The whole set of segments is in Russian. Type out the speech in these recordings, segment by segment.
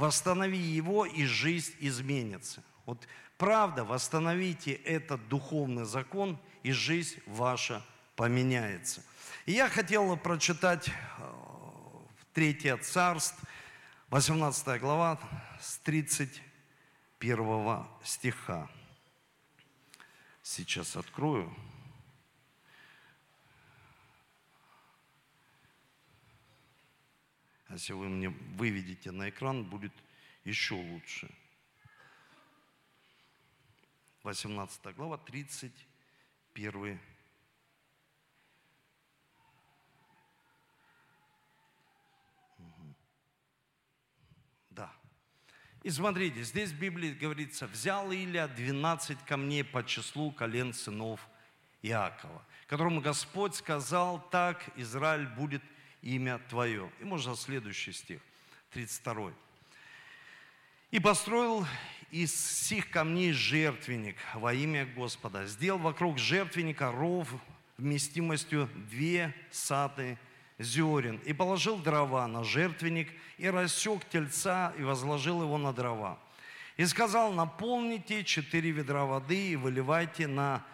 восстанови его, и жизнь изменится. Вот правда, восстановите этот духовный закон, и жизнь ваша поменяется. И я хотел прочитать Третья Царств, 18 глава, с 31 стиха. Сейчас открою. А если вы мне выведете на экран, будет еще лучше. 18 глава, 31 Да. И смотрите, здесь в Библии говорится: «Взял Илия 12 камней по числу колен сынов Иакова, которому Господь сказал: так Израиль будет имя твое». И можно следующий стих, 32-й. «И построил из сих камней жертвенник во имя Господа. Сделал вокруг жертвенника ров вместимостью 2 саты зерен. И положил дрова на жертвенник, и рассек тельца, и возложил его на дрова. И сказал: наполните 4 ведра воды и выливайте на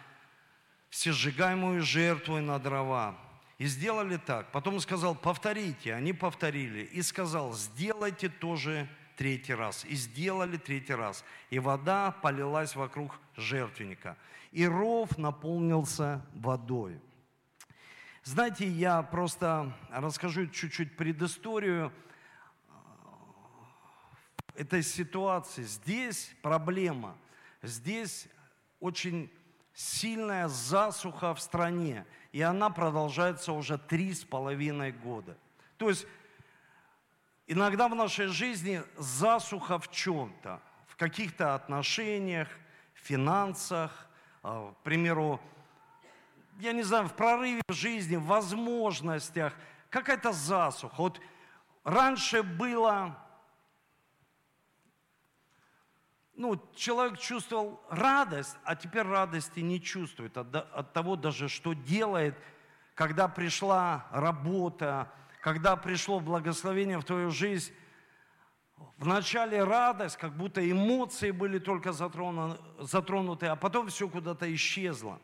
всесжигаемую жертву и на дрова. И сделали так. Потом сказал: повторите. Они повторили. И сказал: сделайте тоже 3-й раз. И сделали 3-й раз. И вода полилась вокруг жертвенника. И ров наполнился водой». Знаете, я просто расскажу чуть-чуть предысторию этой ситуации. Здесь проблема. Здесь очень сильная засуха в стране. И она продолжается уже 3,5 года. То есть иногда в нашей жизни засуха в чем-то, в каких-то отношениях, финансах, к примеру, я не знаю, в прорыве в жизни, в возможностях, какая-то засуха. Вот раньше было, человек чувствовал радость, а теперь радости не чувствует от того даже, что делает, когда пришла работа, когда пришло благословение в твою жизнь. Вначале радость, как будто эмоции были только затронуты, а потом все куда-то исчезло.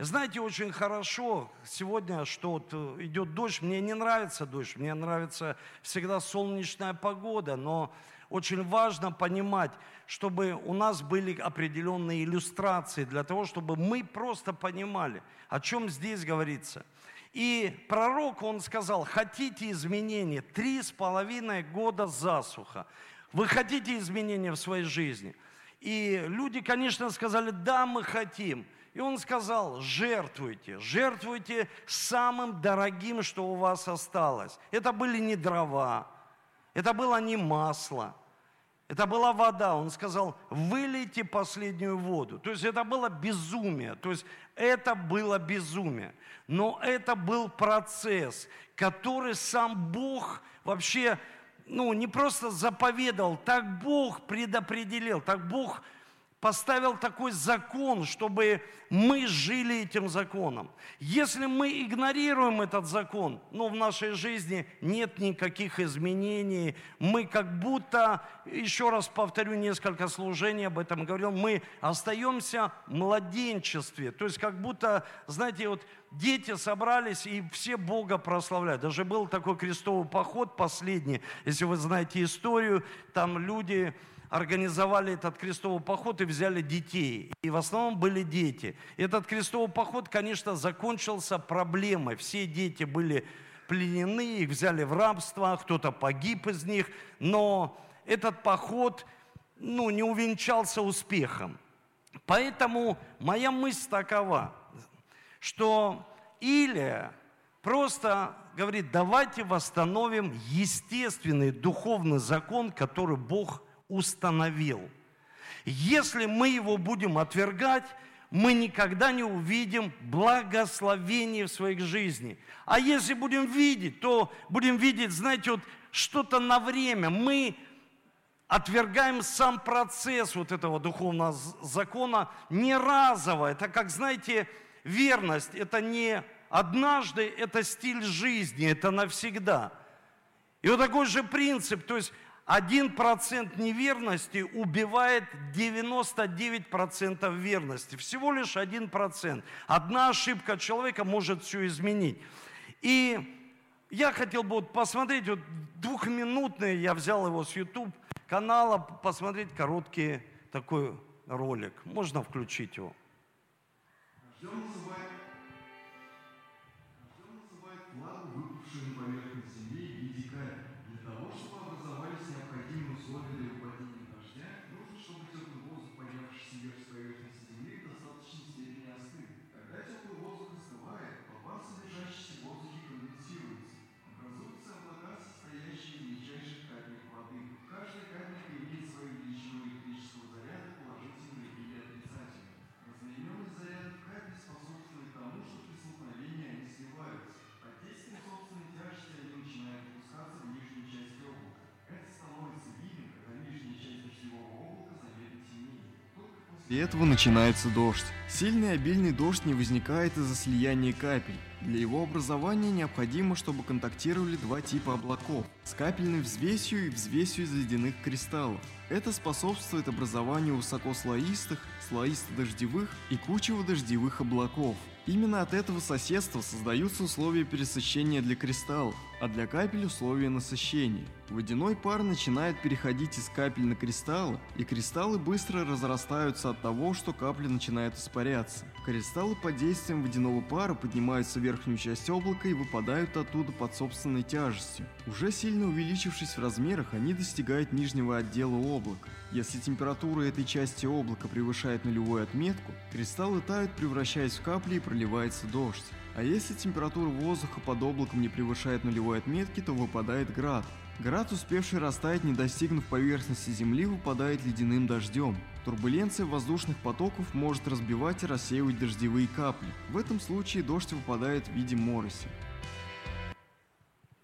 Знаете, очень хорошо сегодня, что вот идет дождь. Мне не нравится дождь, мне нравится всегда солнечная погода, но очень важно понимать, чтобы у нас были определенные иллюстрации для того, чтобы мы просто понимали, о чем здесь говорится. И пророк, он сказал: хотите изменения, 3,5 года засуха. Вы хотите изменения в своей жизни? И люди, конечно, сказали: да, мы хотим. И он сказал: жертвуйте, жертвуйте самым дорогим, что у вас осталось. Это были не дрова, это было не масло, это была вода. Он сказал: вылейте последнюю воду. То есть это было безумие, Но это был процесс, который сам Бог вообще, не просто заповедовал, так Бог предопределил, так Бог поставил такой закон, чтобы мы жили этим законом. Если мы игнорируем этот закон, в нашей жизни нет никаких изменений. Мы как будто, еще раз повторю, несколько служений об этом говорил, мы остаемся в младенчестве. То есть как будто, дети собрались и все Бога прославляют. Даже был такой крестовый поход последний, если вы знаете историю, там люди организовали этот крестовый поход и взяли детей. И в основном были дети. Этот крестовый поход, конечно, закончился проблемой. Все дети были пленены, их взяли в рабство, кто-то погиб из них. Но этот поход, не увенчался успехом. Поэтому моя мысль такова, что Илия просто говорит: давайте восстановим естественный духовный закон, который Бог установил. Если мы его будем отвергать, мы никогда не увидим благословения в своей жизни. А если будем видеть, то будем видеть, что-то на время. Мы отвергаем сам процесс этого духовного закона не разово. Это как, верность. Это не однажды, это стиль жизни, это навсегда. И вот такой же принцип, 1% неверности убивает 99% верности. Всего лишь 1%. Одна ошибка человека может все изменить. И я хотел бы вот посмотреть, вот двухминутный, я взял его с YouTube канала, посмотреть короткий такой ролик. Можно включить его. Артем называет план, выпавший на поверхность земли и дикарь. Для того, чтобы образовались необходимые условия для выпадения дождя, нужно, чтобы теплый воздух, поднявшийся вверх с поверхности земли, в достаточной степени остыл. Когда теплый воздух остывает, вода, содержащаяся в воздухе, конденсируется. Образуются облака, состоящие из мельчайших капель воды. Каждая капелька имеет свою величину электрического заряда, положительную или отрицательную. Разноименный заряд в капель способствует тому, что при столкновении они сливаются. Под действием собственной тяжести они начинают опускаться в нижнюю часть облака. Это становится видно, когда нижняя часть дождевого облака заметно темнее. После этого начинается дождь. Сильный обильный дождь не возникает из-за слияния капель. Для его образования необходимо, чтобы контактировали два типа облаков – с капельной взвесью и взвесью из ледяных кристаллов. Это способствует образованию высокослоистых, слоисто-дождевых и кучево-дождевых облаков. Именно от этого соседства создаются условия пересыщения для кристаллов, а для капель – условия насыщения. Водяной пар начинает переходить из капель на кристаллы, и кристаллы быстро разрастаются от того, что капли начинают испаряться. Кристаллы под действием водяного пара поднимаются верхнюю часть облака и выпадают оттуда под собственной тяжестью. Уже сильно увеличившись в размерах, они достигают нижнего отдела облака. Если температура этой части облака превышает нулевую отметку, кристаллы тают, превращаясь в капли, и проливается дождь. А если температура воздуха под облаком не превышает нулевой отметки, то выпадает град. Град, успевший растаять, не достигнув поверхности земли, выпадает ледяным дождем. Турбуленция воздушных потоков может разбивать и рассеивать дождевые капли. В этом случае дождь выпадает в виде мороси.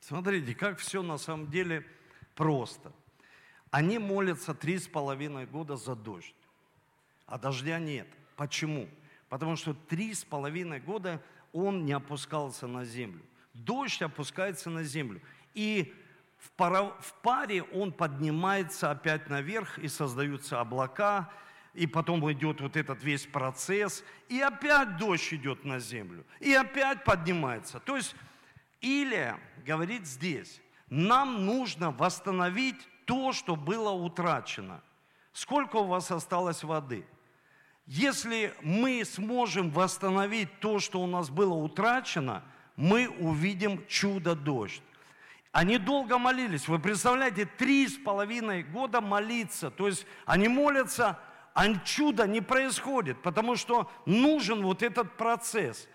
Смотрите, как все на самом деле просто. Они молятся 3,5 года за дождь, а дождя нет. Почему? Потому что 3,5 года он не опускался на землю. Дождь опускается на землю. И в паре он поднимается опять наверх, и создаются облака, и потом идет вот этот весь процесс, и опять дождь идет на землю, и опять поднимается. То есть Илия говорит здесь, нам нужно восстановить то, что было утрачено. Сколько у вас осталось воды? Если мы сможем восстановить то, что у нас было утрачено, мы увидим чудо-дождь. Они долго молились. Вы представляете, 3,5 года молиться. То есть они молятся, а чудо не происходит, потому что нужен вот этот процесс.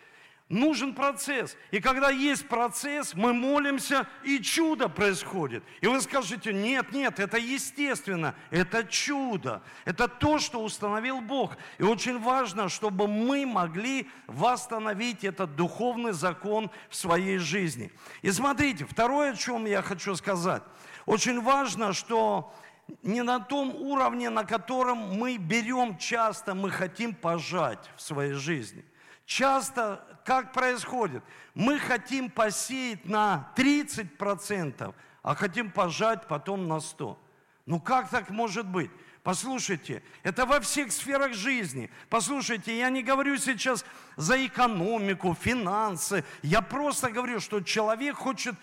Нужен процесс. И когда есть процесс, мы молимся, и чудо происходит. И вы скажете, нет, это естественно, это чудо. Это то, что установил Бог. И очень важно, чтобы мы могли восстановить этот духовный закон в своей жизни. И смотрите, второе, о чем я хочу сказать. Очень важно, что не на том уровне, на котором мы берем часто, мы хотим пожать в своей жизни. Часто как происходит? Мы хотим посеять на 30%, а хотим пожать потом на 100%. Ну как так может быть? Послушайте, это во всех сферах жизни. Послушайте, я не говорю сейчас за экономику, финансы. Я просто говорю, что человек хочет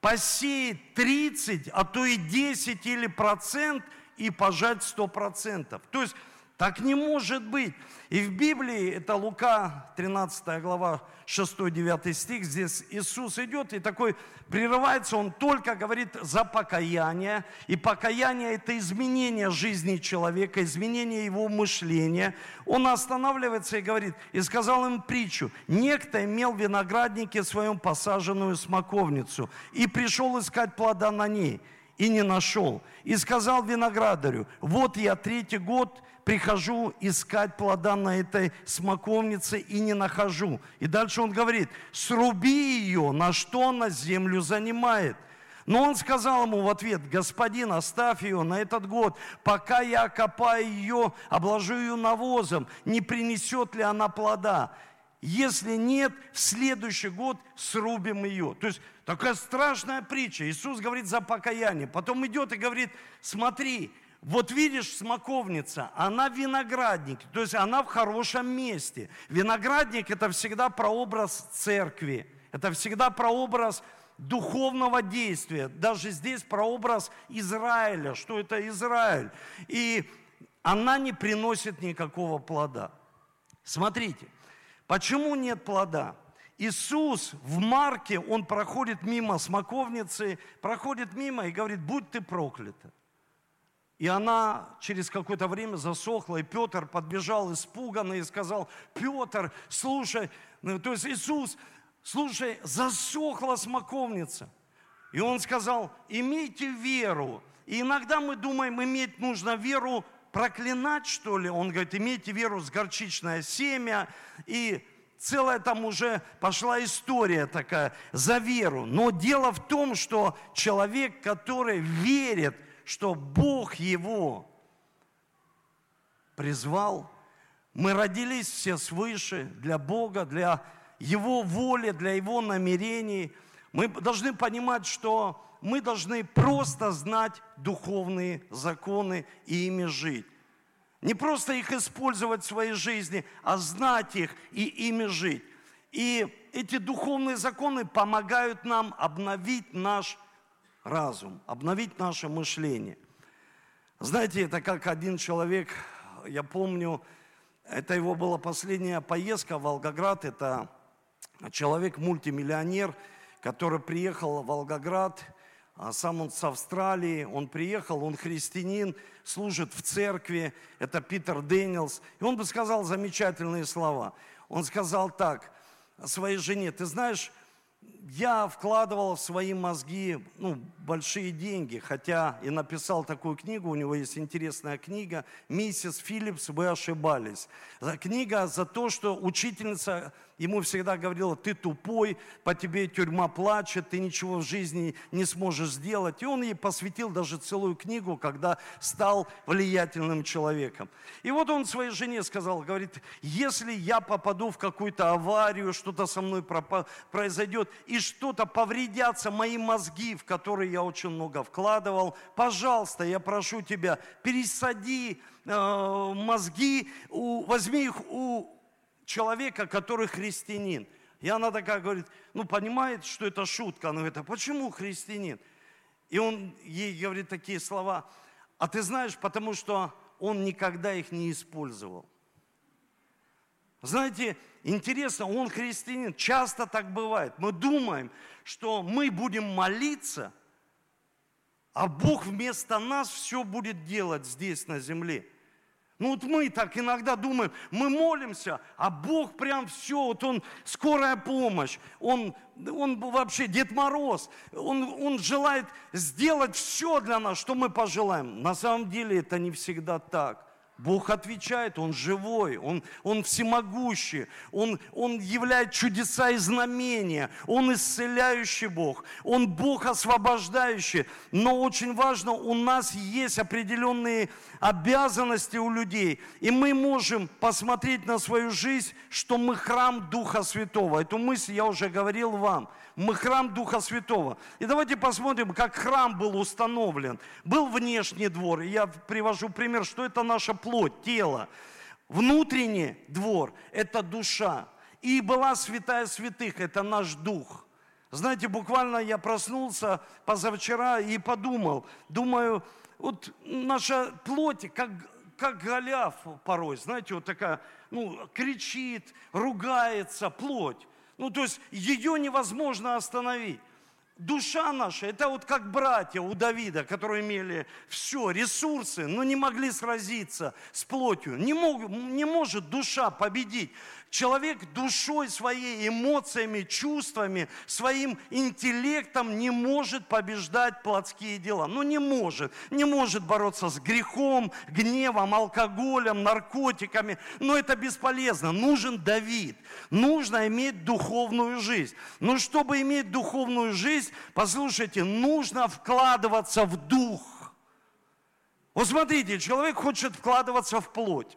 посеять 30%, а то и 10% или процент, и пожать 100%. То есть так не может быть. И в Библии, это Лука, 13 глава, 6-9 стих, здесь Иисус идет, и такой прерывается, он только говорит за покаяние. И покаяние – это изменение жизни человека, изменение его мышления. Он останавливается и говорит, и сказал им притчу. Некто имел в винограднике своем посаженную смоковницу, и пришел искать плода на ней, и не нашел. И сказал виноградарю, вот я 3-й год, прихожу искать плода на этой смоковнице и не нахожу. И дальше он говорит, сруби ее, на что она землю занимает. Но он сказал ему в ответ, господин, оставь ее на этот год, пока я окопаю ее, обложу ее навозом, не принесет ли она плода. Если нет, в следующий год срубим ее. То есть такая страшная притча. Иисус говорит за покаяние. Потом идет и говорит, смотри, вот видишь, смоковница, она в винограднике, то есть она в хорошем месте. Виноградник – это всегда прообраз церкви, это всегда прообраз духовного действия. Даже здесь прообраз Израиля, что это Израиль. И она не приносит никакого плода. Смотрите, почему нет плода? Иисус в Марке, он проходит мимо смоковницы, проходит мимо и говорит, будь ты проклята. И она через какое-то время засохла, и Петр подбежал испуганный и сказал, Петр, слушай, то есть Иисус, слушай, засохла смоковница. И он сказал, имейте веру. И иногда мы думаем, иметь нужно веру, проклинать, что ли? Он говорит, имейте веру с горчичное семя. И целая там уже пошла история такая за веру. Но дело в том, что человек, который верит, что Бог его призвал. Мы родились все свыше для Бога, для Его воли, для Его намерений. Мы должны понимать, что мы должны просто знать духовные законы и ими жить. Не просто их использовать в своей жизни, а знать их и ими жить. И эти духовные законы помогают нам обновить наш разум, обновить наше мышление. Знаете, это как один человек, я помню, это его была последняя поездка в Волгоград, это человек-мультимиллионер, который приехал в Волгоград, сам он с Австралии, он приехал, он христианин, служит в церкви, это Питер Дэниелс, и он бы сказал замечательные слова. Он сказал так своей жене, ты знаешь, я вкладывал в свои мозги большие деньги, хотя и написал такую книгу, у него есть интересная книга «Миссис Филлипс, вы ошибались». Книга за то, что учительница ему всегда говорила, ты тупой, по тебе тюрьма плачет, ты ничего в жизни не сможешь сделать. И он ей посвятил даже целую книгу, когда стал влиятельным человеком. И вот он своей жене сказал, говорит, если я попаду в какую-то аварию, что-то со мной произойдет, и что-то повредятся мои мозги, в которые я очень много вкладывал, пожалуйста, я прошу тебя, пересади мозги, возьми их у человека, который христианин. И она такая говорит, понимает, что это шутка. Она говорит, а почему христианин? И он ей говорит такие слова, а ты знаешь, потому что он никогда их не использовал. Знаете, интересно, он христианин. Часто так бывает. Мы думаем, что мы будем молиться, а Бог вместо нас все будет делать здесь, на земле. Мы так иногда думаем, мы молимся, а Бог прям все, Он скорая помощь, Он вообще Дед Мороз, он желает сделать все для нас, что мы пожелаем. На самом деле это не всегда так. Бог отвечает, Он живой, Он всемогущий, Он являет чудеса и знамения, Он исцеляющий Бог, Он Бог освобождающий. Но очень важно, у нас есть определенные обязанности у людей, и мы можем посмотреть на свою жизнь, что мы храм Духа Святого. Эту мысль я уже говорил вам. Мы храм Духа Святого. И давайте посмотрим, как храм был установлен. Был внешний двор, я привожу пример, что это наша плоть, тело. Внутренний двор – это душа. И была святая святых – это наш дух. Знаете, буквально я проснулся позавчера и подумал, думаю, вот наша плоть, как голяв порой, знаете, вот такая, кричит, ругается, плоть. То есть ее невозможно остановить. Душа наша, это вот как братья у Давида, которые имели все, ресурсы, но не могли сразиться с плотью. Не может душа победить. Человек душой своей, эмоциями, чувствами, своим интеллектом не может побеждать плотские дела. Не может. Не может бороться с грехом, гневом, алкоголем, наркотиками. Но это бесполезно. Нужен Давид. Нужно иметь духовную жизнь. Но чтобы иметь духовную жизнь, послушайте, нужно вкладываться в дух. Вот смотрите, человек хочет вкладываться в плоть.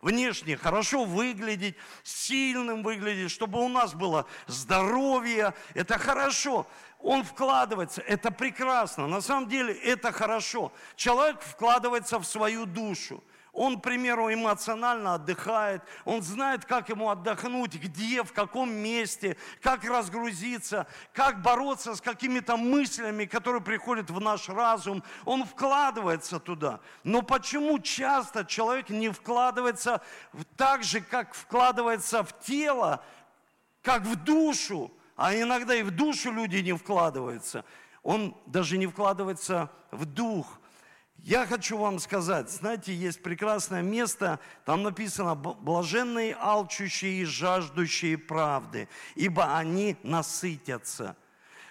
внешне хорошо выглядеть, сильным выглядеть, чтобы у нас было здоровье. Это хорошо. Он вкладывается, это прекрасно. На самом деле это хорошо. Человек вкладывается в свою душу. Он, к примеру, эмоционально отдыхает, он знает, как ему отдохнуть, где, в каком месте, как разгрузиться, как бороться с какими-то мыслями, которые приходят в наш разум. Он вкладывается туда. Но почему часто человек не вкладывается так же, как вкладывается в тело, как в душу? А иногда и в душу люди не вкладываются. Он даже не вкладывается в дух. Я хочу вам сказать, знаете, есть прекрасное место, там написано: «Блаженные алчущие и жаждущие правды, ибо они насытятся».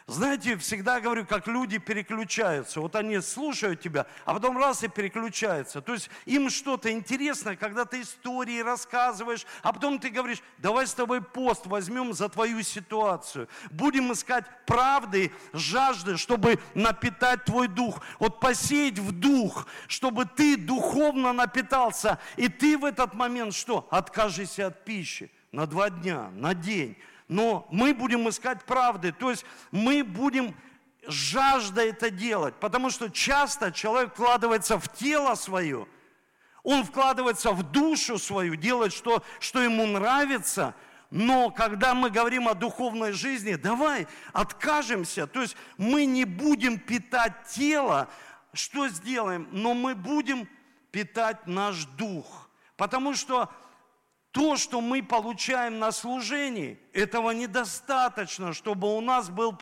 Знаете, всегда говорю, как люди переключаются. Вот они слушают тебя, а потом раз и переключаются. То есть им что-то интересно, когда ты истории рассказываешь, а потом ты говоришь: давай с тобой пост возьмем за твою ситуацию. Будем искать правды, жажды, чтобы напитать твой дух. Вот посеять в дух, чтобы ты духовно напитался. И ты в этот момент что? Откажись от пищи на 2 дня, на день. Но мы будем искать правды, то есть мы будем жажда это делать, потому что часто человек вкладывается в тело свое, он вкладывается в душу свою, делает то, что ему нравится. Но когда мы говорим о духовной жизни, давай откажемся, то есть мы не будем питать тело, что сделаем? Но мы будем питать наш дух, потому что то, что мы получаем на служении, этого недостаточно, чтобы у нас был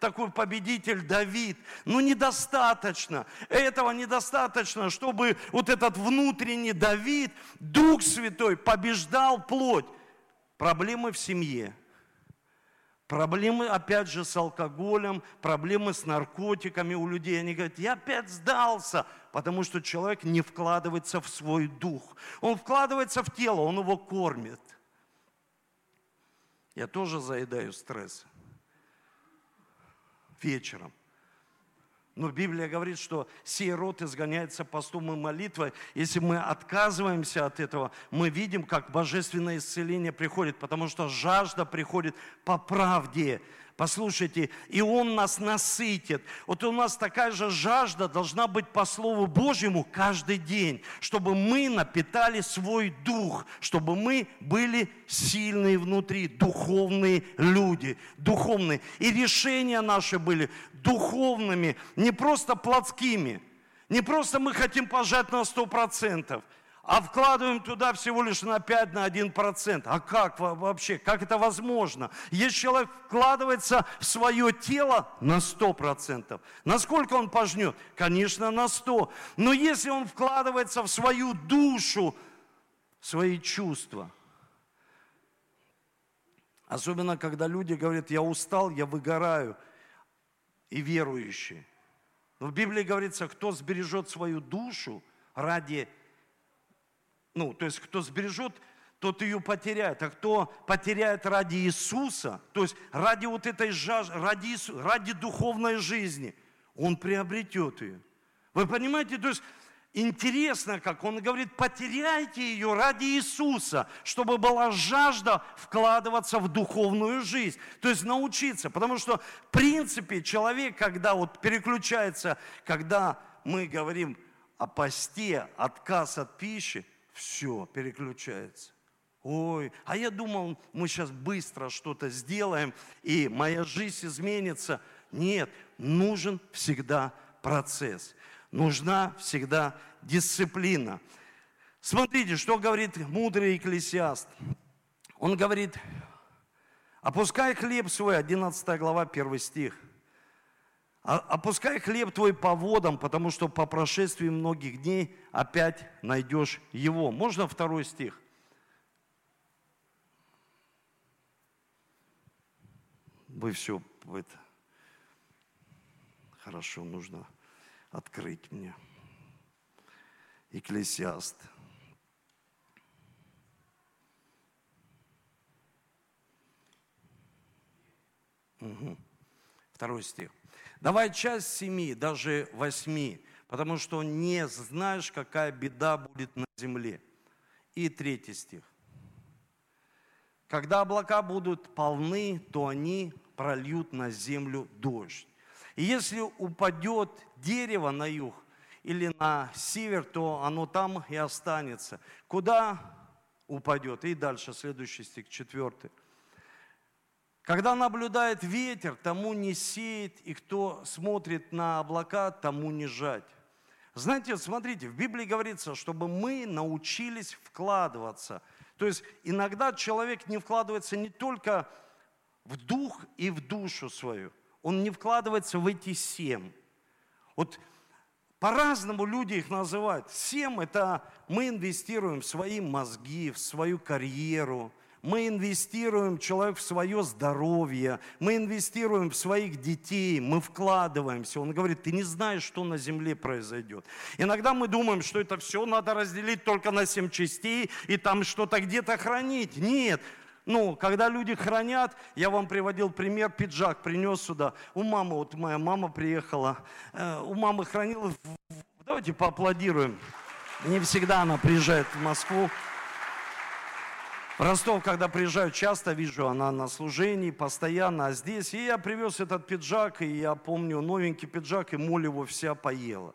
такой победитель Давид. Ну, недостаточно. Этого недостаточно, чтобы вот этот внутренний Давид, Дух Святой, побеждал плоть. Проблемы в семье. Проблемы, опять же, с алкоголем, проблемы с наркотиками у людей. Они говорят: я опять сдался, потому что человек не вкладывается в свой дух. Он вкладывается в тело, он его кормит. Я тоже заедаю стресс вечером. Но Библия говорит, что сей род изгоняется постом и молитвой. Если мы отказываемся от этого, мы видим, как божественное исцеление приходит, потому что жажда приходит по правде. Послушайте, и Он нас насытит. Вот у нас такая же жажда должна быть по Слову Божьему каждый день, чтобы мы напитали свой дух, чтобы мы были сильные внутри, духовные люди, духовные. И решения наши были духовными, не просто плотскими, не просто мы хотим пожать на 100%. А вкладываем туда всего лишь на 5, на 1%. А как вообще? Как это возможно? Если человек вкладывается в свое тело на 100%, насколько он пожнет? Конечно, на 100%. Но если он вкладывается в свою душу, в свои чувства, особенно когда люди говорят: я устал, я выгораю, и верующие. Но в Библии говорится: кто сбережет свою душу ради... то есть, кто сбережет, тот ее потеряет. А кто потеряет ради Иисуса, то есть ради вот этой жажды, ради духовной жизни, он приобретет ее. Вы понимаете, то есть интересно, как он говорит: потеряйте ее ради Иисуса, чтобы была жажда вкладываться в духовную жизнь. То есть научиться, потому что в принципе человек, когда вот переключается, когда мы говорим о посте, отказ от пищи, все, переключается. Ой, а я думал, мы сейчас быстро что-то сделаем, и моя жизнь изменится. Нет, нужен всегда процесс. Нужна всегда дисциплина. Смотрите, что говорит мудрый Екклесиаст. Он говорит: «Опускай хлеб свой», 11 глава, 1 стих. «Опускай хлеб твой по водам, потому что по прошествии многих дней опять найдешь его». Можно 2 стих? Вы все это... Хорошо, нужно открыть мне. Екклесиаст. Угу. 2 стих. «Давай часть 7, даже 8, потому что не знаешь, какая беда будет на земле, и 3 стих. Когда облака будут полны, то они прольют на землю дождь. И если упадет дерево на юг или на север, то оно там и останется. Куда упадет? И дальше, следующий стих, 4. Когда наблюдает ветер, тому не сеять, и кто смотрит на облака, тому не жать. Знаете, смотрите, в Библии говорится, чтобы мы научились вкладываться. То есть иногда человек не вкладывается не только в дух и в душу свою, он не вкладывается в эти 7. Вот по-разному люди их называют. 7 – это мы инвестируем в свои мозги, в свою карьеру, мы инвестируем, человек, в свое здоровье, мы инвестируем в своих детей, мы вкладываемся. Он говорит, ты не знаешь, что на земле произойдет. Иногда мы думаем, что это все надо разделить только на 7 частей и там что-то где-то хранить. Нет. Когда люди хранят, я вам приводил пример, пиджак принес сюда. У мамы, вот моя мама приехала, у мамы хранила. Давайте поаплодируем. Не всегда она приезжает в Москву. В Ростов, когда приезжаю, часто вижу, она на служении, постоянно, а здесь. И я привез этот пиджак, и я помню, новенький пиджак, и моль его вся поела.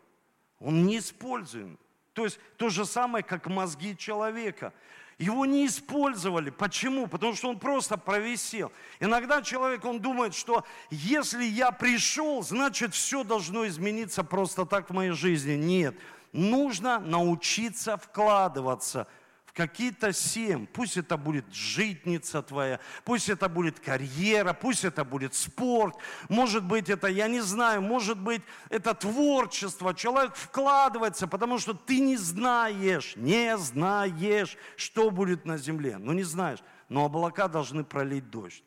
Он не используем. То есть то же самое, как мозги человека. Его не использовали. Почему? Потому что он просто провисел. Иногда человек, он думает, что если я пришел, значит, все должно измениться просто так в моей жизни. Нет. Нужно научиться вкладываться в какие-то 7, пусть это будет житница твоя, пусть это будет карьера, пусть это будет спорт, может быть это, я не знаю, может быть это творчество. Человек вкладывается, потому что ты не знаешь, что будет на земле. Не знаешь, но облака должны пролить дождь.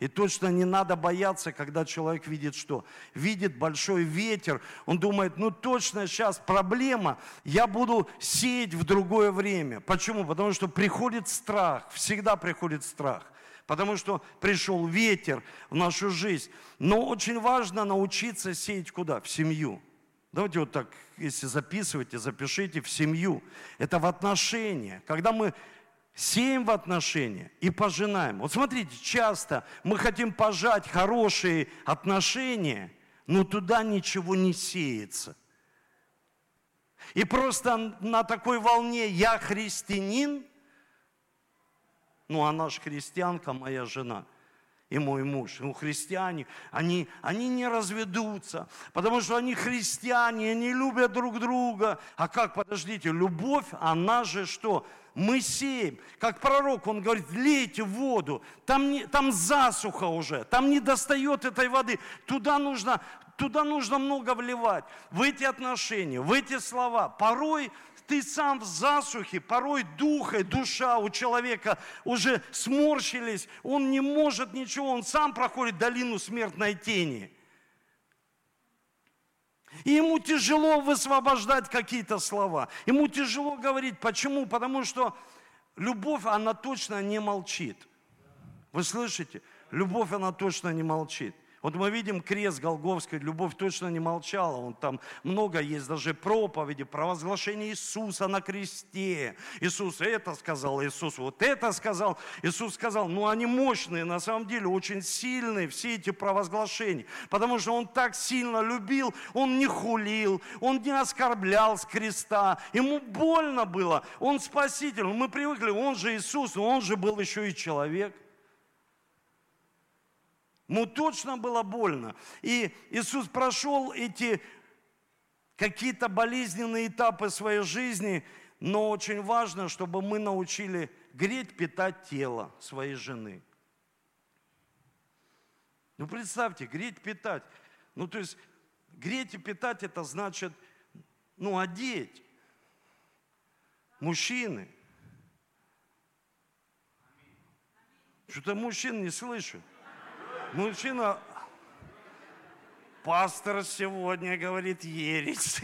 И точно не надо бояться, когда человек видит что? Видит большой ветер, он думает, точно сейчас проблема, я буду сеять в другое время. Почему? Потому что приходит страх, всегда приходит страх. Потому что пришел ветер в нашу жизнь. Но очень важно научиться сеять куда? В семью. Давайте вот так, если записываете, запишите в семью. Это в отношения. Когда мы сеем в отношения и пожинаем. Смотрите, часто мы хотим пожать хорошие отношения, но туда ничего не сеется. И просто на такой волне «я христианин», она ж христианка, моя жена и мой муж. Христиане, они не разведутся, потому что они христиане, они любят друг друга. А как, подождите, любовь, она же что? Мы сеем. Как пророк, он говорит, лейте воду, там засуха уже, там не достает этой воды. Туда нужно много вливать, в эти отношения, в эти слова. Порой ты сам в засухе, порой дух и душа у человека уже сморщились, он не может ничего, он сам проходит долину смертной тени. И ему тяжело высвобождать какие-то слова. Ему тяжело говорить. Почему? Потому что любовь, она точно не молчит. Вы слышите? Любовь, она точно не молчит. Мы видим крест Голгофский, любовь точно не молчала. Там много есть даже проповеди, провозглашение Иисуса на кресте. Иисус это сказал, Иисус вот это сказал. Иисус сказал, они мощные, на самом деле, очень сильные все эти провозглашения. Потому что Он так сильно любил, Он не хулил, Он не оскорблял с креста. Ему больно было, Он спаситель. Мы привыкли, Он же Иисус, но Он же был еще и человек. Ему точно было больно. И Иисус прошел эти какие-то болезненные этапы своей жизни, но очень важно, чтобы мы научили греть, питать тело своей жены. Представьте, греть, питать. То есть греть и питать, это значит, одеть. Мужчины. Что-то мужчин не слышу. Мужчина, пастор сегодня говорит ересь.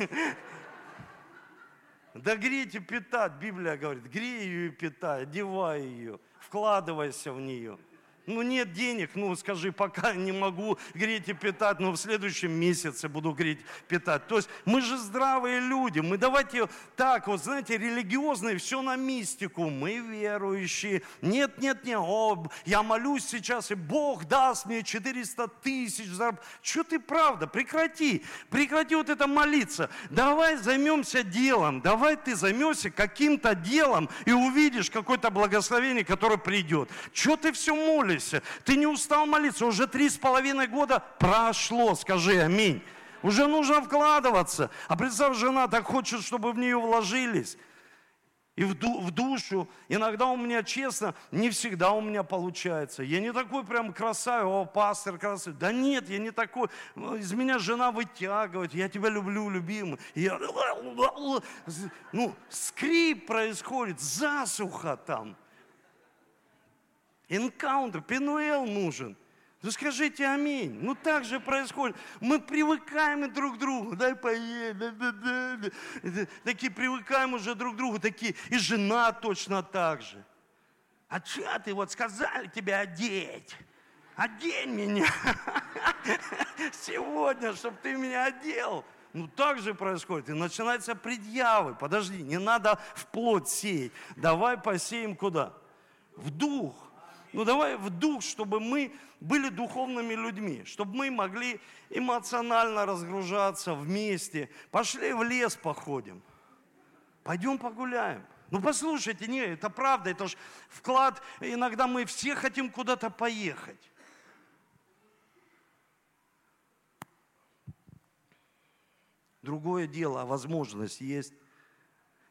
Да греть и питать, Библия говорит, грей ее и питай, одевай ее, вкладывайся в нее. Ну нет денег, ну скажи, пока не могу греть и питать, но в следующем месяце буду греть, питать. То есть мы же здравые люди, мы давайте так, вот знаете, религиозные, все на мистику, мы верующие. Нет, о, я молюсь сейчас, и Бог даст мне 400 тысяч зарплат. Что ты, правда, прекрати вот это молиться. Давай займемся делом, давай ты займешься каким-то делом и увидишь какое-то благословение, которое придет. Что ты все молишься? Ты не устал молиться, уже 3,5 года прошло, скажи аминь. Уже нужно вкладываться. А представь, жена так хочет, чтобы в нее вложились. И в душу. Иногда у меня, честно, не всегда у меня получается. Я не такой прям красавец, о, пастор красавец. Да нет, я не такой. Из меня жена вытягивает. Я тебя люблю, любимый. И я... Ну, скрип происходит, засуха там. Энкаунтер, Пенуэл нужен. Ну скажите аминь. Ну так же происходит. Мы привыкаем друг к другу. Дай поесть. Такие привыкаем уже друг к другу. Такие. И жена точно так же. А че ты вот сказали тебе одеть? Одень меня. Сегодня, чтобы ты меня одел. Ну так же происходит. И начинаются предъявы. Подожди, не надо в плоть сеять. Давай посеем куда? В дух. Ну давай в дух, чтобы мы были духовными людьми, чтобы мы могли эмоционально разгружаться вместе. Пошли в лес походим, пойдем погуляем. Ну послушайте, нет, это правда, это же вклад. Иногда мы все хотим куда-то поехать. Другое дело, возможность есть.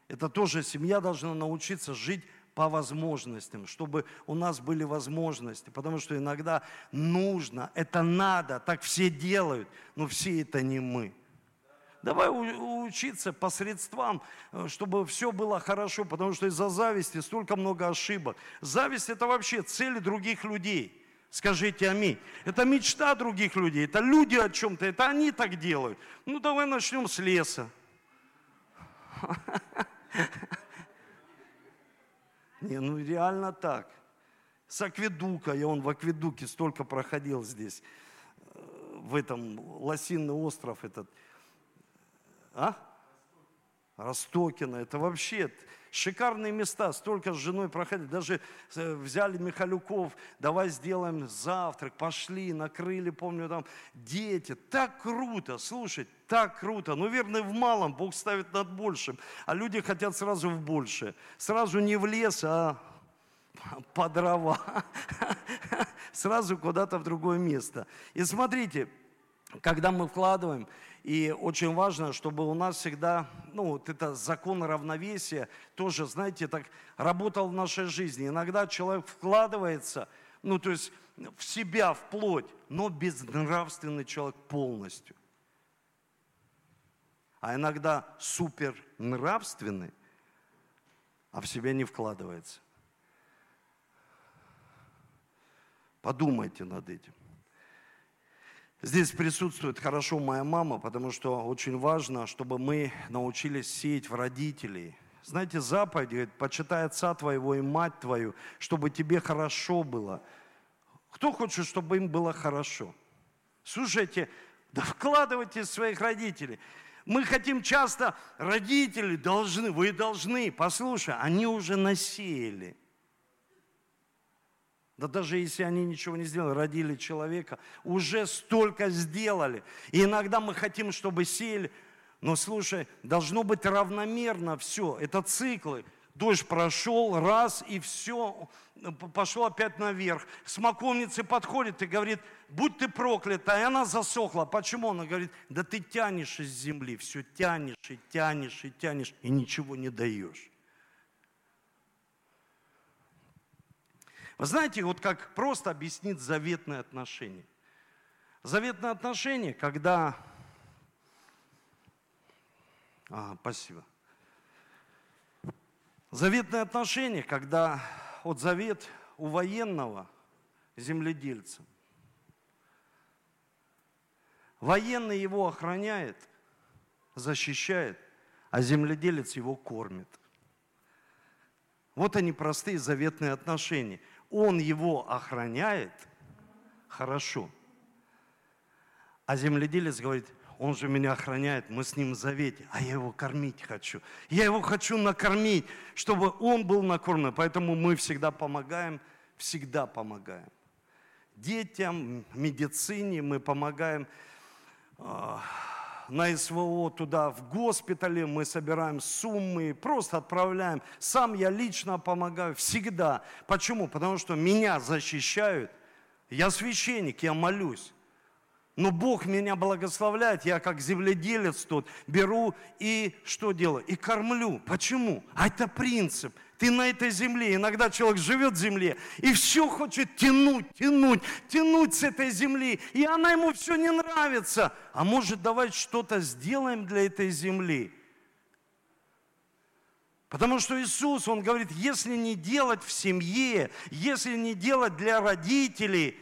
Это тоже семья должна научиться жить по возможностям, чтобы у нас были возможности, потому что иногда нужно, это надо, так все делают, но все это не мы. Давай учиться по средствам, чтобы все было хорошо, потому что из-за зависти столько много ошибок. Зависть – это вообще цели других людей. Скажите аминь. Это мечта других людей, это люди о чем-то, это они так делают. Ну давай начнем с леса. Не, ну реально так. С Акведука, я вон в Акведуке столько проходил здесь, в этом Лосиный остров этот. А? Ростокино. Это вообще шикарные места. Столько с женой проходили. Даже взяли Михалюков, давай сделаем завтрак. Пошли, накрыли, помню, там дети. Так круто, слушай, так круто. Но верный в малом, Бог ставит над большим. А люди хотят сразу в большее. Сразу не в лес, а по дрова. Сразу куда-то в другое место. И смотрите, когда мы вкладываем, и очень важно, чтобы у нас всегда, ну, вот это закон равновесия тоже, знаете, так работал в нашей жизни. Иногда человек вкладывается, ну, то есть в себя, в плоть, но безнравственный человек полностью. А иногда супернравственный, а в себя не вкладывается. Подумайте над этим. Здесь присутствует хорошо моя мама, потому что очень важно, чтобы мы научились сеять в родителей. Знаете, заповедь говорит, почитай отца твоего и мать твою, чтобы тебе хорошо было. Кто хочет, чтобы им было хорошо? Слушайте, да вкладывайте в своих родителей. Мы хотим часто, родители должны, вы должны. Послушай, они уже насеяли. Да даже если они ничего не сделали, родили человека, уже столько сделали. И иногда мы хотим, чтобы сеяли. Но слушай, должно быть равномерно все. Это циклы. Дождь прошел, раз, и все, пошло опять наверх. К смоковнице подходит и говорит, будь ты проклята. И она засохла. Почему? Она говорит, да ты тянешь из земли, все тянешь, и ничего не даешь. Вы знаете, вот как просто объяснить заветные отношения. Заветные отношения, когда... спасибо. Заветные отношения, когда вот завет у военного земледельца. Военный его охраняет, защищает, а земледелец его кормит. Вот они, простые заветные отношения. Он его охраняет, хорошо. А земледелец говорит, он же меня охраняет, мы с ним в завете, а я его кормить хочу. Я его хочу накормить, чтобы он был накормлен. Поэтому мы всегда помогаем детям, медицине, мы помогаем на СВО, туда, в госпитале, мы собираем суммы, просто отправляем. Сам я лично помогаю всегда. Почему? Потому что меня защищают. Я священник, я молюсь. Но Бог меня благословляет, я как земледелец тут беру и что делаю? И кормлю. Почему? А это принцип. Ты на этой земле. Иногда человек живет в земле и все хочет тянуть с этой земли. И она ему все не нравится. А может, давай что-то сделаем для этой земли? Потому что Иисус, Он говорит, если не делать в семье, если не делать для родителей,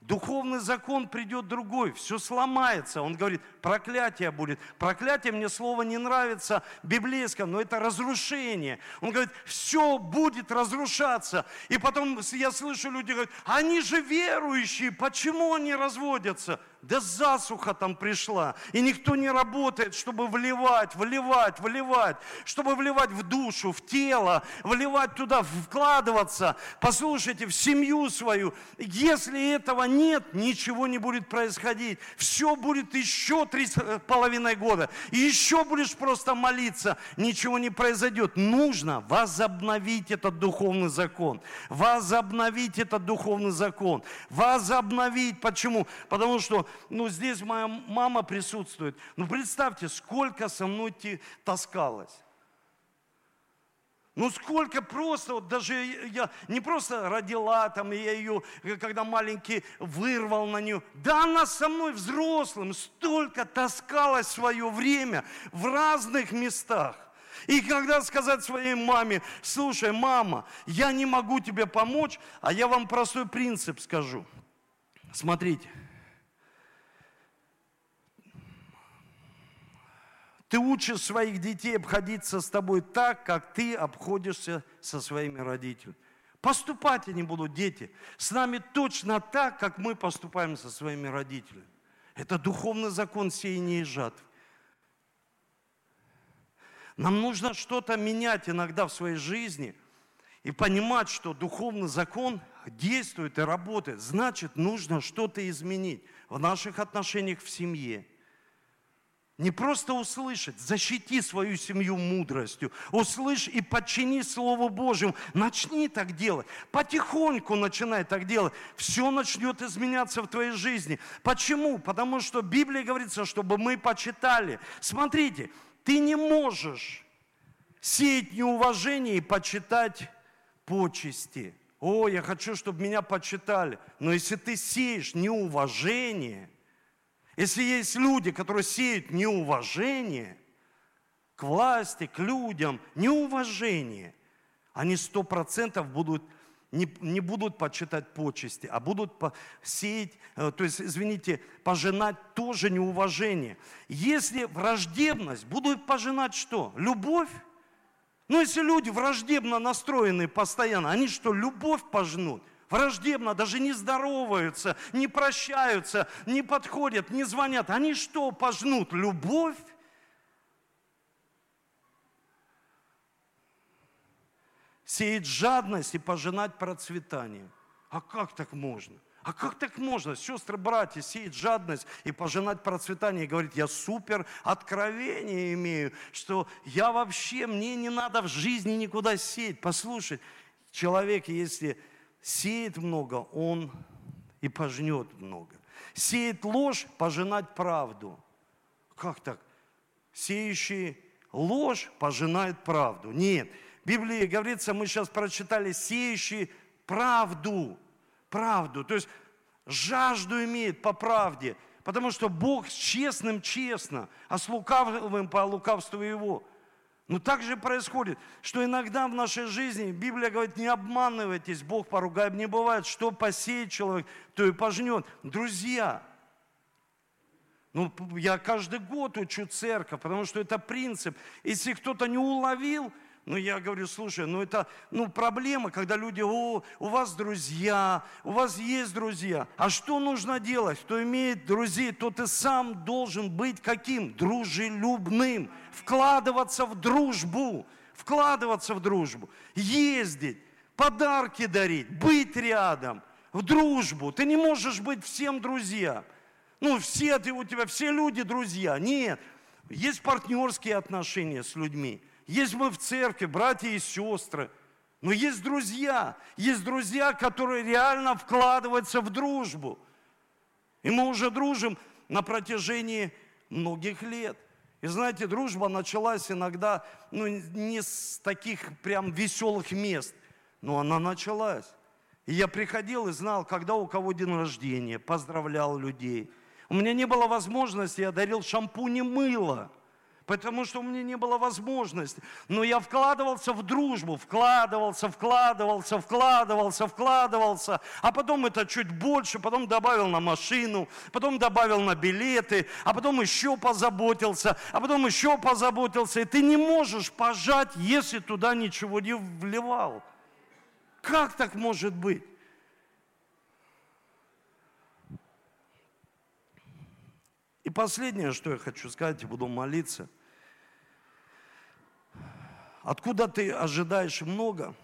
духовный закон придет другой, все сломается. Он говорит, проклятие будет. Проклятие, мне слово не нравится библейское, но это разрушение. Он говорит, все будет разрушаться. И потом я слышу, люди говорят, они же верующие, почему они разводятся? Да засуха там пришла, и никто не работает, чтобы вливать, чтобы вливать в душу, в тело, вливать туда, вкладываться. Послушайте, в семью свою. Если этого нет, ничего не будет происходить. Все будет еще 3,5 года. И еще будешь просто молиться, ничего не произойдет. Нужно возобновить этот духовный закон. Возобновить. Почему? Потому что здесь моя мама присутствует. Представьте, сколько со мной таскалось. Сколько просто, даже я не просто родила, я ее, когда маленький, вырвал на нее. Да она со мной взрослым столько таскалась в свое время в разных местах. И когда сказать своей маме, слушай, мама, я не могу тебе помочь, а я вам простой принцип скажу. Смотрите. Ты учишь своих детей обходиться с тобой так, как ты обходишься со своими родителями. Поступать они будут, дети, с нами точно так, как мы поступаем со своими родителями. Это духовный закон сеяния и жатвы. Нам нужно что-то менять иногда в своей жизни и понимать, что духовный закон действует и работает. Значит, нужно что-то изменить в наших отношениях в семье. Не просто услышать, защити свою семью мудростью. Услышь и подчини Слову Божьему. Начни так делать. Потихоньку начинай так делать. Все начнет изменяться в твоей жизни. Почему? Потому что в Библии говорится, чтобы мы почитали. Смотрите, ты не можешь сеять неуважение и почитать почести. О, я хочу, чтобы меня почитали. Но если ты сеешь неуважение... Если есть люди, которые сеют неуважение к власти, к людям, неуважение, они 100% не будут почитать почести, а будут пожинать тоже неуважение. Если враждебность, будут пожинать что? Любовь? Если люди враждебно настроены постоянно, они что, любовь пожнут? Враждебно, даже не здороваются, не прощаются, не подходят, не звонят. Они что, пожнут? Любовь? Сеять жадность и пожинать процветание. А как так можно? А как так можно, сестры, братья, сеять жадность и пожинать процветание? И говорит, я супер откровение имею, что я вообще, мне не надо в жизни никуда сеять. Послушай, человек, если... Сеет много, он и пожнет много. Сеет ложь, пожинать правду. Как так? Сеющий ложь пожинает правду. Нет. В Библии говорится, мы сейчас прочитали, сеющий правду. Правду. То есть жажду имеет по правде. Потому что Бог с честным честно, а с лукавым по лукавству его. Но так же происходит, что иногда в нашей жизни, Библия говорит, не обманывайтесь, Бог поругаем не бывает, что посеет человек, то и пожнет. Друзья, я каждый год учу церковь, потому что это принцип. Если кто-то не уловил, Ну, я говорю, слушай, ну это проблема, когда люди, у вас друзья, у вас есть друзья. А что нужно делать? Кто имеет друзей, тот и сам должен быть каким? Дружелюбным. Вкладываться в дружбу. Вкладываться в дружбу. Ездить, подарки дарить, быть рядом, в дружбу. Ты не можешь быть всем друзья. Ну, у тебя все люди друзья. Нет. Есть партнерские отношения с людьми. Есть мы в церкви, братья и сестры, но есть друзья, которые реально вкладываются в дружбу. И мы уже дружим на протяжении многих лет. И знаете, дружба началась иногда, не с таких прям веселых мест, но она началась. И я приходил и знал, когда у кого день рождения, поздравлял людей. У меня не было возможности, я дарил шампунь и мыло. Потому что у меня не было возможности. Но я вкладывался в дружбу, вкладывался. А потом это чуть больше, потом добавил на машину, потом добавил на билеты, а потом еще позаботился, И ты не можешь пожать, если туда ничего не вливал. Как так может быть? И последнее, что я хочу сказать, и буду молиться. Откуда ты ожидаешь много,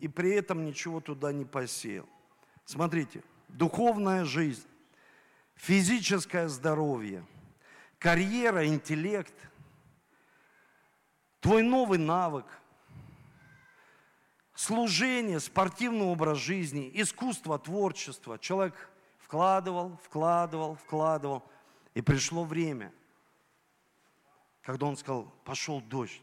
и при этом ничего туда не посеял? Смотрите, духовная жизнь, физическое здоровье, карьера, интеллект, твой новый навык, служение, спортивный образ жизни, искусство, творчество. Человек вкладывал. И пришло время, когда он сказал, пошел дождь.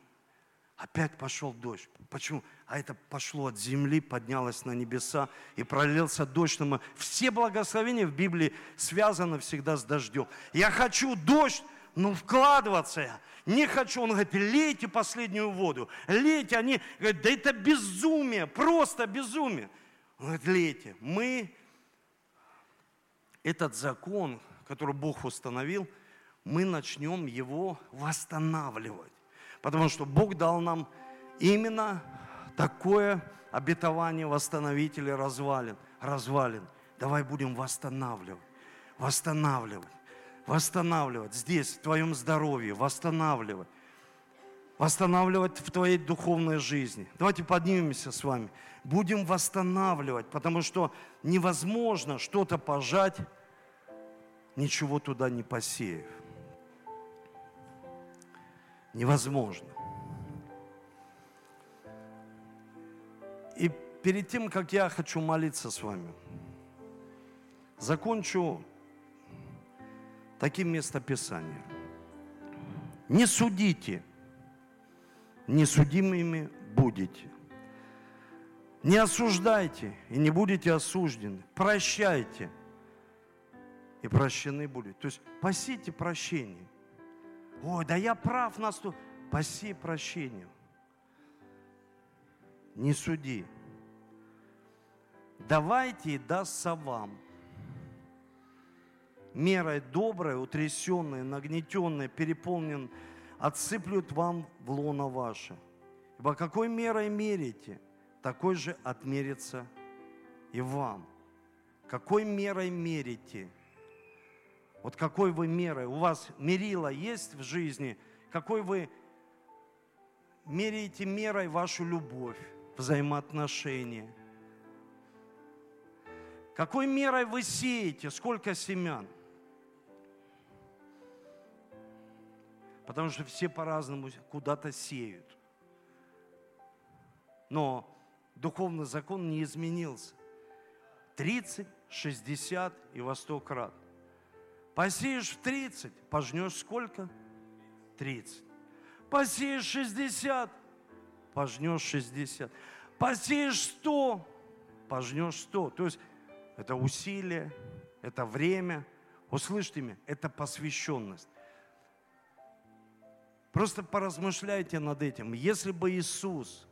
Опять пошел дождь. Почему? А это пошло от земли, поднялось на небеса и пролился дождь. Все благословения в Библии связаны всегда с дождем. Я хочу дождь, но вкладываться я не хочу. Он говорит, лейте последнюю воду. Лейте. Они говорят, да это безумие, просто безумие. Он говорит, лейте. Мы этот закон, который Бог установил, мы начнем его восстанавливать. Потому что Бог дал нам именно такое обетование восстановителя развалин. Давай будем восстанавливать. Здесь, в твоем здоровье, восстанавливать. Восстанавливать в твоей духовной жизни. Давайте поднимемся с вами. Будем восстанавливать, потому что невозможно что-то пожать, ничего туда не посеяв. Невозможно. И перед тем, как я хочу молиться с вами, закончу таким местописанием. Не судите, несудимыми будете. Не осуждайте и не будете осуждены. Прощайте. И прощены будут. То есть пасите прощение. Ой, да я прав на сто. Паси прощение. Не суди. Давайте и дастся вам. Мерой доброй, утрясенной, нагнетенной, переполненной, отсыплют вам в лоно ваше. Ибо какой мерой мерите, такой же отмерится и вам. Какой мерой мерите, вот какой вы мерой, у вас мерила есть в жизни, какой вы меряете мерой вашу любовь, взаимоотношения. Какой мерой вы сеете, сколько семян. Потому что все по-разному куда-то сеют. Но духовный закон не изменился. 30, 60 и во 100 крат. Посеешь в 30, пожнешь сколько? 30. Посеешь 60, пожнешь 60. Посеешь 100, пожнешь 100. То есть это усилие, это время. Услышьте меня, это посвященность. Просто поразмышляйте над этим. Если бы Иисус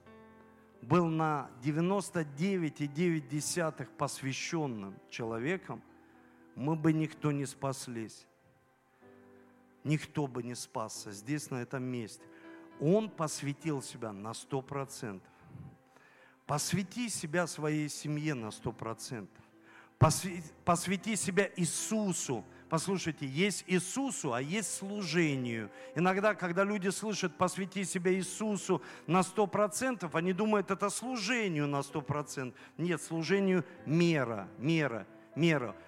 был на 99,9 посвященным человеком, мы бы никто не спаслись. Никто бы не спасся здесь, на этом месте. Он посвятил себя на 100%. Посвяти себя своей семье на 100%. Посвяти себя Иисусу. Послушайте, есть Иисусу, а есть служению. Иногда, когда люди слышат «посвяти себя Иисусу на 100%», они думают, это служению на 100%. Нет, служению мера.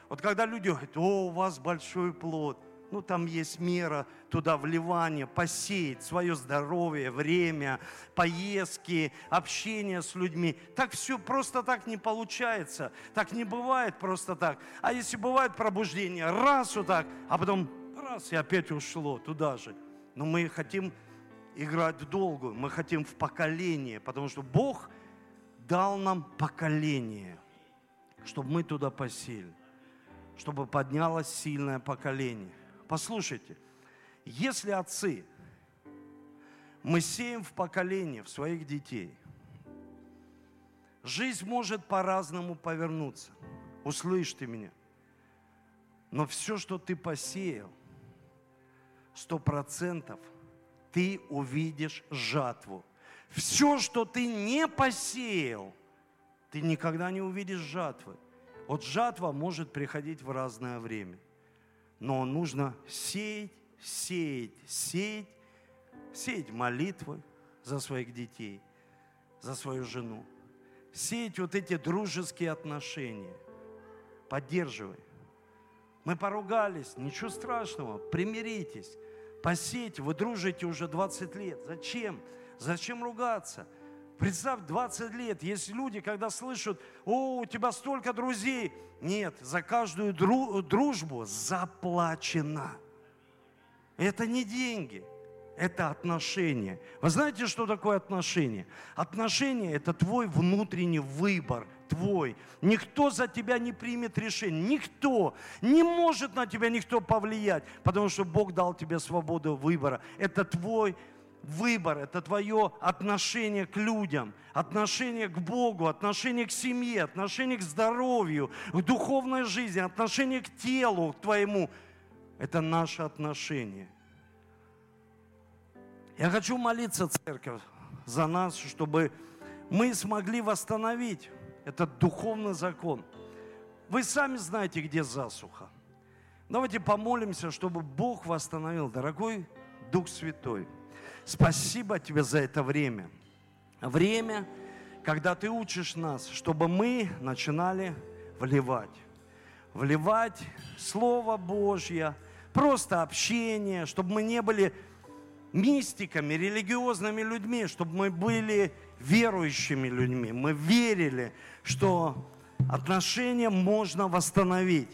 Вот когда люди говорят: «О, у вас большой плод», ну, там есть мера, туда вливание, посеять свое здоровье, время, поездки, общение с людьми. Так все просто так не получается, так не бывает просто так. А если бывает пробуждение, раз вот так, а потом раз и опять ушло туда же. Но мы хотим играть в долгую, мы хотим в поколение, потому что Бог дал нам поколение, чтобы мы туда посели, чтобы поднялось сильное поколение. Послушайте, если отцы, мы сеем в поколение, в своих детей, жизнь может по-разному повернуться. Услышь ты меня. Но все, что ты посеял, 100% ты увидишь жатву. Все, что ты не посеял, ты никогда не увидишь жатвы. Вот жатва может приходить в разное время. Но нужно сеять молитвы за своих детей, за свою жену. Сеять вот эти дружеские отношения. Поддерживай. Мы поругались, ничего страшного, примиритесь. Посейте, вы дружите уже 20 лет. Зачем? Зачем ругаться? Представь, 20 лет, есть люди, когда слышат: «О, у тебя столько друзей». Нет, за каждую дружбу заплачено. Это не деньги, это отношения. Вы знаете, что такое отношения? Отношения – это твой внутренний выбор, твой. Никто за тебя не примет решение, никто. Не может на тебя никто повлиять, потому что Бог дал тебе свободу выбора. Это твой выбор, это твое отношение к людям, отношение к Богу, отношение к семье, отношение к здоровью, к духовной жизни, отношение к телу твоему. Это наше отношение. Я хочу молиться, церковь, за нас, чтобы мы смогли восстановить этот духовный закон. Вы сами знаете, где засуха. Давайте помолимся, чтобы Бог восстановил. Дорогой Дух Святой, спасибо тебе за это время. Время, когда ты учишь нас, чтобы мы начинали вливать. Вливать Слово Божье, просто общение, чтобы мы не были мистиками, религиозными людьми, чтобы мы были верующими людьми. Мы верили, что отношения можно восстановить.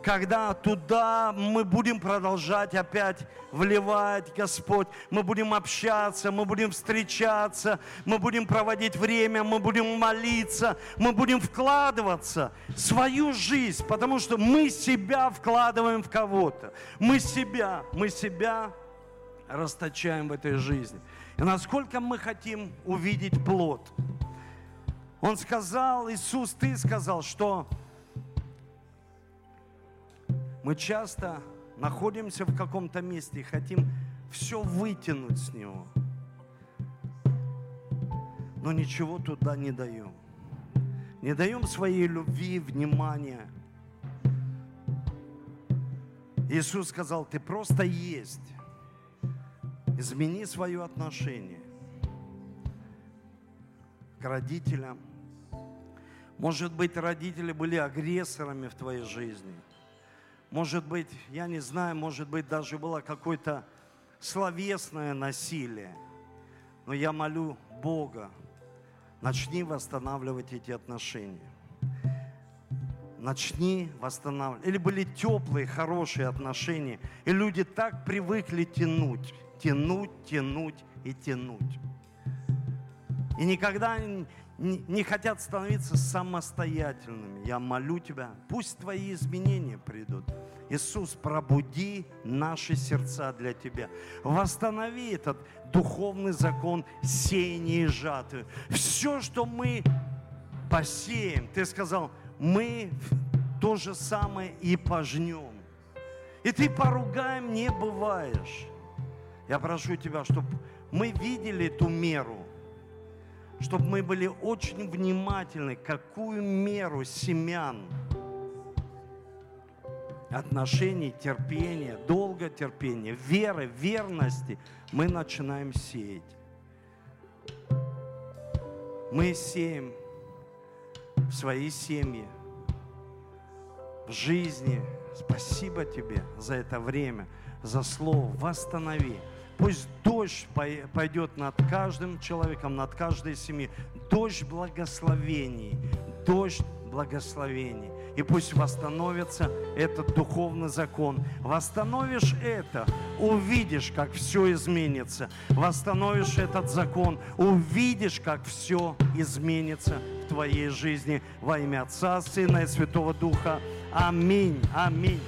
Когда туда мы будем продолжать опять вливать, Господь, мы будем общаться, мы будем встречаться, мы будем проводить время, мы будем молиться, мы будем вкладываться в свою жизнь, потому что мы себя вкладываем в кого-то, мы себя расточаем в этой жизни. И насколько мы хотим увидеть плод. Он сказал, Иисус, ты сказал, что мы часто находимся в каком-то месте и хотим все вытянуть с него, но ничего туда не даем. Не даем своей любви, внимания. Иисус сказал: ты просто есть. Измени свое отношение к родителям. Может быть, родители были агрессорами в твоей жизни. Может быть, я не знаю, может быть, даже было какое-то словесное насилие. Но я молю Бога, начни восстанавливать эти отношения. Начни восстанавливать. Или были теплые, хорошие отношения, и люди так привыкли тянуть. И никогда не хотят становиться самостоятельными. Я молю Тебя, пусть Твои изменения придут. Иисус, пробуди наши сердца для Тебя. Восстанови этот духовный закон сеяния и жатвы. Все, что мы посеем, Ты сказал, мы то же самое и пожнем. И Ты поругаем не бываешь. Я прошу Тебя, чтобы Мы видели эту меру, чтобы мы были очень внимательны, какую меру семян, отношений, терпения, долготерпения, веры, верности мы начинаем сеять. Мы сеем в своей семье, в жизни. Спасибо тебе за это время, за слово «Восстанови». Пусть дождь пойдет над каждым человеком, над каждой семьей. Дождь благословений, дождь благословений. И пусть восстановится этот духовный закон. Восстановишь это, увидишь, как все изменится. Восстановишь этот закон, увидишь, как все изменится в твоей жизни. Во имя Отца, Сына и Святого Духа. Аминь. Аминь.